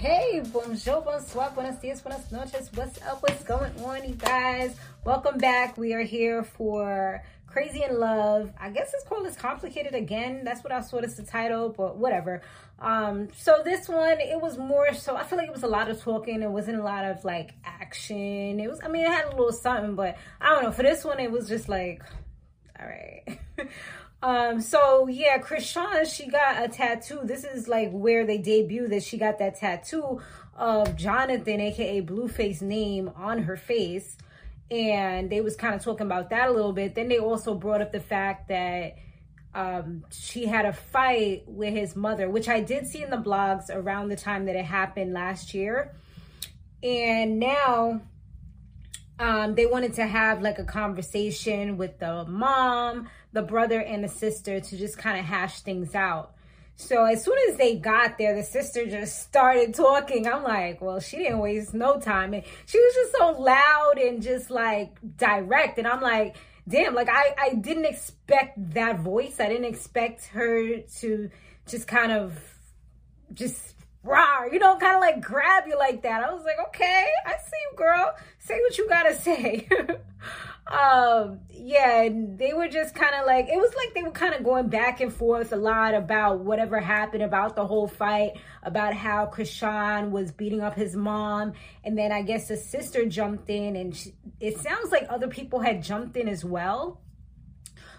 Hey, bonjour, bonsoir, buenos dias, buenas noches. What's up? What's going on, you guys? Welcome back. We are here for Crazy in Love. I guess it's called It's Complicated again. That's what I saw as the title, but whatever. So this one, it was more so, I feel like it was a lot of talking. It wasn't a lot of like action. It was, I mean, it had a little something, but I don't know. For this one, it was just like, all right. So yeah, Chrisean, she got a tattoo. This is like where they debuted that she got that tattoo of Jonathan, aka Blueface, name on her face, and they was kind of talking about that a little bit. Then they also brought up the fact that she had a fight with his mother, which I did see in the blogs around the time that it happened last year, and now they wanted to have like a conversation with the mom, the brother, and the sister to just kind of hash things out. So as soon as they got there, the sister just started talking. I'm like, well, she didn't waste no time. And she was just so loud and just like direct. And I'm like, damn, like I didn't expect that voice. I didn't expect her to just kind of just raw, you know, kind of like grab you like that. I was like, okay, I see you, girl. Say what you gotta say. Yeah, they were just kind of like, it was like they were kind of going back and forth a lot about whatever happened, about the whole fight, about how Chrisean was beating up his mom. And then I guess the sister jumped in, and it sounds like other people had jumped in as well.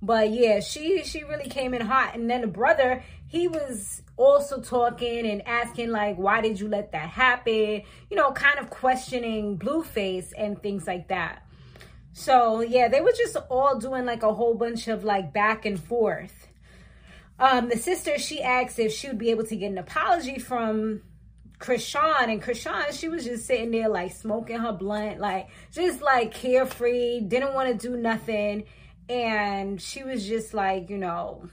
But yeah, she really came in hot. And then the brother, he was also talking and asking like, why did you let that happen? You know, kind of questioning Blueface and things like that. So yeah, they were just all doing like a whole bunch of like back and forth. The sister, she asked if she would be able to get an apology from Chrisean, and Chrisean, she was just sitting there like smoking her blunt, like just like carefree, didn't want to do nothing. And she was just like, you know,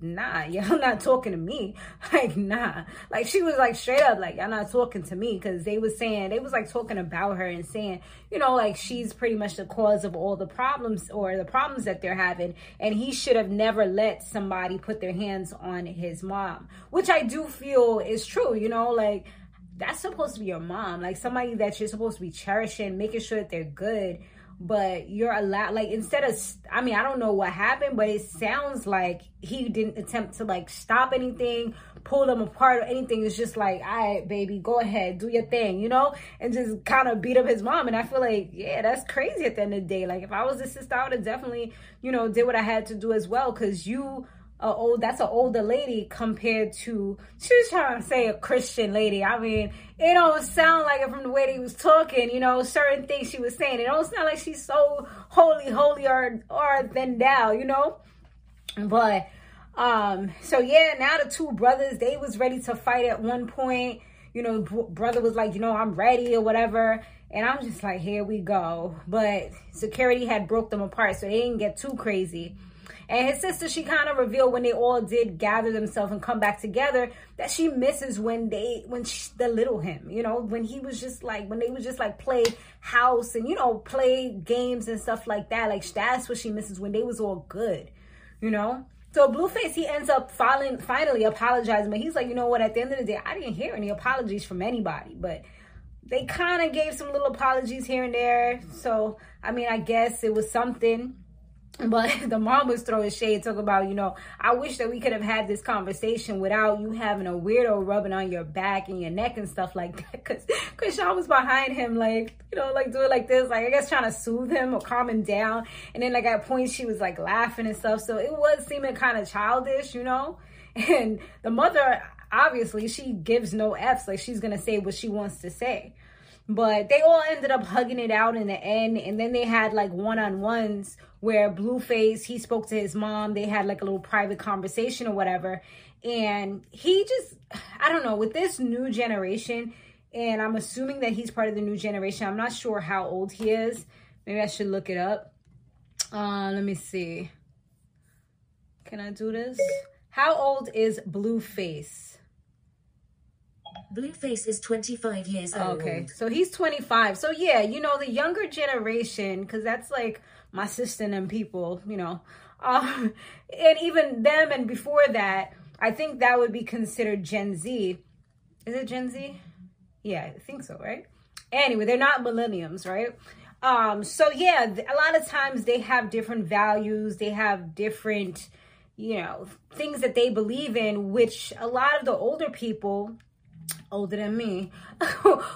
nah, y'all not talking to me. Like, nah. Like, she was like straight up like, y'all not talking to me, because they was saying, they was like talking about her and saying, you know, like she's pretty much the cause of all the problems, or the problems that they're having. And he should have never let somebody put their hands on his mom, which I do feel is true, you know, like that's supposed to be your mom, like somebody that you're supposed to be cherishing, making sure that they're good. But you're allowed, like, instead of, I mean, I don't know what happened, but it sounds like he didn't attempt to, like, stop anything, pull them apart or anything. It's just like, all right, baby, go ahead, do your thing, you know, and just kind of beat up his mom. And I feel like, yeah, that's crazy at the end of the day. Like, if I was a sister, I would have definitely, you know, did what I had to do as well, because you are old, that's an older lady compared to, she was trying to say a Christian lady. I mean, it don't sound like it from the way that he was talking, you know, certain things she was saying. It don't sound like she's so holy, holier than thou, you know? But, so yeah, now the two brothers, they was ready to fight at one point. You know, brother was like, you know, I'm ready or whatever. And I'm just like, here we go. But security had broke them apart, so they didn't get too crazy. And his sister, she kind of revealed when they all did gather themselves and come back together that she misses when the little him, you know, when he was just like, when they was just like play house and, you know, play games and stuff like that. Like, that's what she misses, when they was all good, you know. So Blueface, he ends up finally apologizing. But he's like, you know what, at the end of the day, I didn't hear any apologies from anybody. But they kind of gave some little apologies here and there. So, I mean, I guess it was something. But the mom was throwing shade, talking about, you know, I wish that we could have had this conversation without you having a weirdo rubbing on your back and your neck and stuff like that. Because Chrisean was behind him, like, you know, like doing like this, like I guess trying to soothe him or calm him down. And then like at points she was like laughing and stuff. So it was seeming kind of childish, you know. And the mother, obviously, she gives no F's. Like, she's going to say what she wants to say. But they all ended up hugging it out in the end. And then they had like one-on-ones where Blueface, he spoke to his mom. They had like a little private conversation or whatever. And he just, I don't know, with this new generation, and I'm assuming that he's part of the new generation. I'm not sure how old he is. Maybe I should look it up. Let me see. Can I do this? How old is Blueface? Blueface is 25 years old. Okay, so he's 25. So yeah, you know, the younger generation, because that's like my sister and them people, you know, and even them and before that, I think that would be considered Gen Z. Is it Gen Z? Yeah, I think so, right? Anyway, they're not millennials, right? So yeah, a lot of times they have different values, they have different, you know, things that they believe in, which a lot of the older people, older than me,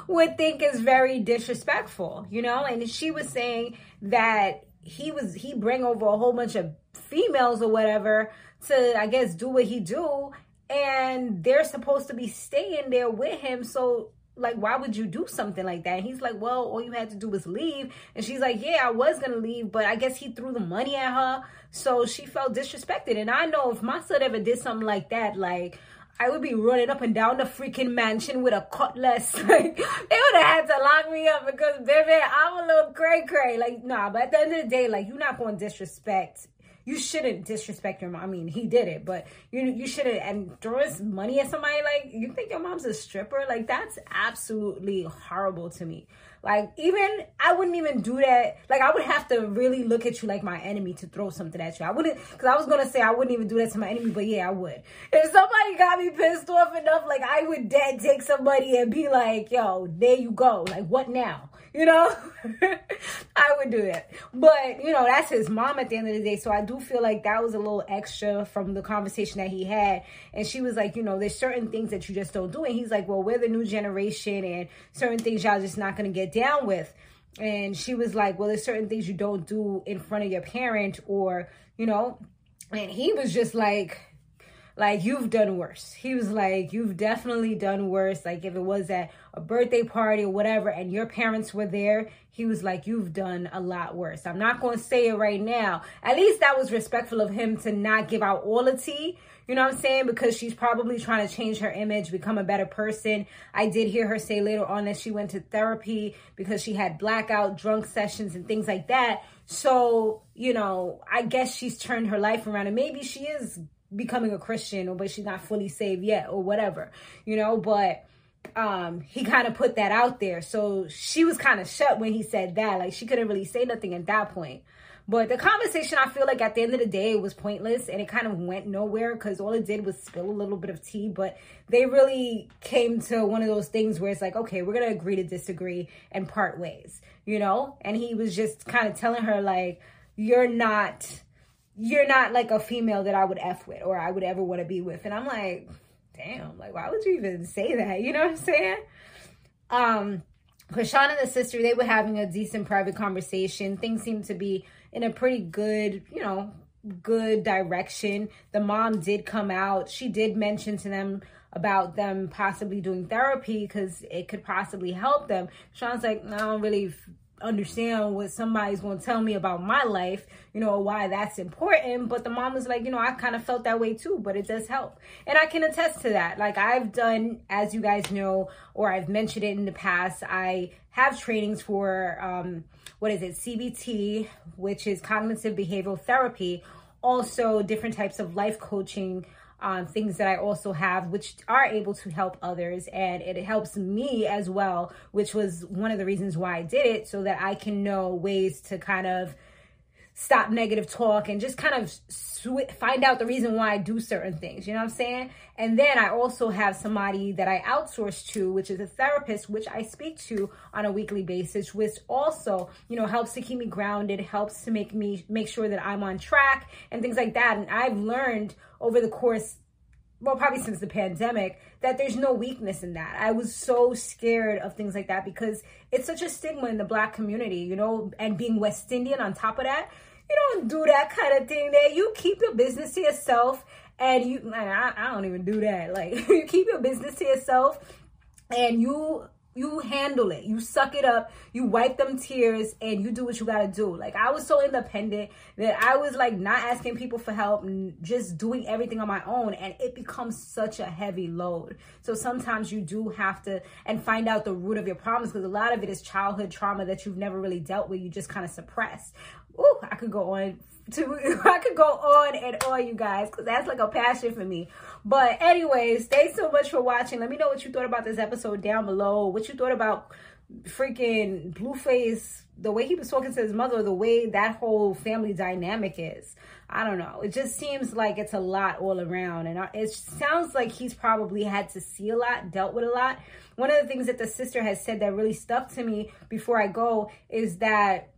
would think is very disrespectful, you know? And she was saying that he bring over a whole bunch of females or whatever to, I guess, do what he do, and they're supposed to be staying there with him. So like, why would you do something like that? And he's like, well, all you had to do was leave. And she's like, yeah, I was gonna leave, but I guess he threw the money at her, so she felt disrespected. And I know if my son ever did something like that, like, I would be running up and down the freaking mansion with a cutlass. Like, they would have had to lock me up because, baby, I'm a little cray-cray. Like, nah, but at the end of the day, like, you're not going to disrespect. You shouldn't disrespect your mom. I mean, he did it, but you shouldn't. And throwing money at somebody, like, you think your mom's a stripper? Like, that's absolutely horrible to me. Like, even, I wouldn't even do that. Like, I would have to really look at you like my enemy to throw something at you. I wouldn't, because I was going to say I wouldn't even do that to my enemy, but yeah, I would. If somebody got me pissed off enough, like, I would dead take somebody and be like, yo, there you go. Like, what now? You know? I would do that. But, you know, that's his mom at the end of the day. So I do feel like that was a little extra from the conversation that he had. And she was like, you know, there's certain things that you just don't do. And he's like, well, we're the new generation and certain things y'all just not going to get down with. And she was like, well, there's certain things you don't do in front of your parent, or, you know. And he was just like, you've done worse. He was like, you've definitely done worse. Like, if it was at a birthday party or whatever and your parents were there, he was like, you've done a lot worse. I'm not going to say it right now. At least that was respectful of him to not give out all the tea. You know what I'm saying? Because she's probably trying to change her image, become a better person. I did hear her say later on that she went to therapy because she had blackout drunk sessions and things like that. So, you know, I guess she's turned her life around, and maybe she is becoming a Christian, or but she's not fully saved yet or whatever, you know. But he kind of put that out there, so she was kind of shut when he said that. Like, she couldn't really say nothing at that point. But the conversation, I feel like at the end of the day, it was pointless, and it kind of went nowhere because all it did was spill a little bit of tea. But they really came to one of those things where it's like, okay, we're gonna agree to disagree and part ways, you know. And he was just kind of telling her, like, you're not like a female that I would F with or I would ever want to be with. And I'm like, damn, like, why would you even say that? You know what I'm saying? Krishana and the sister, they were having a decent private conversation. Things seemed to be in a pretty good, you know, good direction. The mom did come out. She did mention to them about them possibly doing therapy because it could possibly help them. Sean's like, no, I don't really understand what somebody's going to tell me about my life, you know, why that's important. But the mom was like, you know, I kind of felt that way too, but it does help. And I can attest to that. Like, I've done, as you guys know, or I've mentioned it in the past, I have trainings for, CBT, which is cognitive behavioral therapy, also different types of life coaching, things that I also have, which are able to help others. And it helps me as well, which was one of the reasons why I did it, so that I can know ways to kind of stop negative talk and just kind of find out the reason why I do certain things. You know what I'm saying? And then I also have somebody that I outsource to, which is a therapist, which I speak to on a weekly basis, which also, you know, helps to keep me grounded, helps to make sure that I'm on track and things like that. And I've learned over the course, well, probably since the pandemic, that there's no weakness in that. I was so scared of things like that because it's such a stigma in the Black community, you know, and being West Indian on top of that. You don't do that kind of thing there. You keep your business to yourself, and you, man, I don't even do that. Like, you keep your business to yourself, and you handle it. You suck it up. You wipe them tears, and you do what you gotta do. Like, I was so independent that I was like not asking people for help, and just doing everything on my own, and it becomes such a heavy load. So sometimes you do have to and find out the root of your problems, because a lot of it is childhood trauma that you've never really dealt with. You just kind of suppress. Ooh, I could go on and on, you guys, because that's like a passion for me. But anyways, thanks so much for watching. Let me know what you thought about this episode down below. What you thought about freaking Blueface, the way he was talking to his mother, the way that whole family dynamic is. I don't know. It just seems like it's a lot all around. And it sounds like he's probably had to see a lot, dealt with a lot. One of the things that the sister has said that really stuck to me before I go is that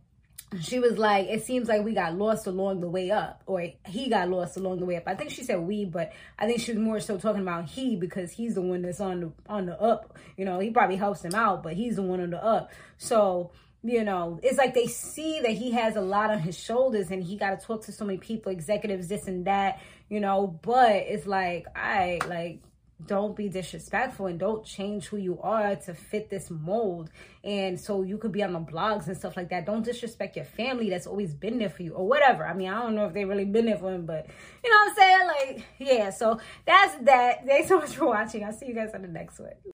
she was like, it seems like we got lost along the way up, or he got lost along the way up. I think she said we, but I think she was more so talking about he, because he's the one that's on the up. You know, he probably helps him out, but he's the one on the up. So, you know, it's like they see that he has a lot on his shoulders and he got to talk to so many people, executives, this and that, you know, but it's like, I like, don't be disrespectful and don't change who you are to fit this mold. And so you could be on the blogs and stuff like that. Don't disrespect your family that's always been there for you or whatever. I mean, I don't know if they really been there for him, but you know what I'm saying? Like, yeah, so that's that. Thanks so much for watching. I'll see you guys on the next one.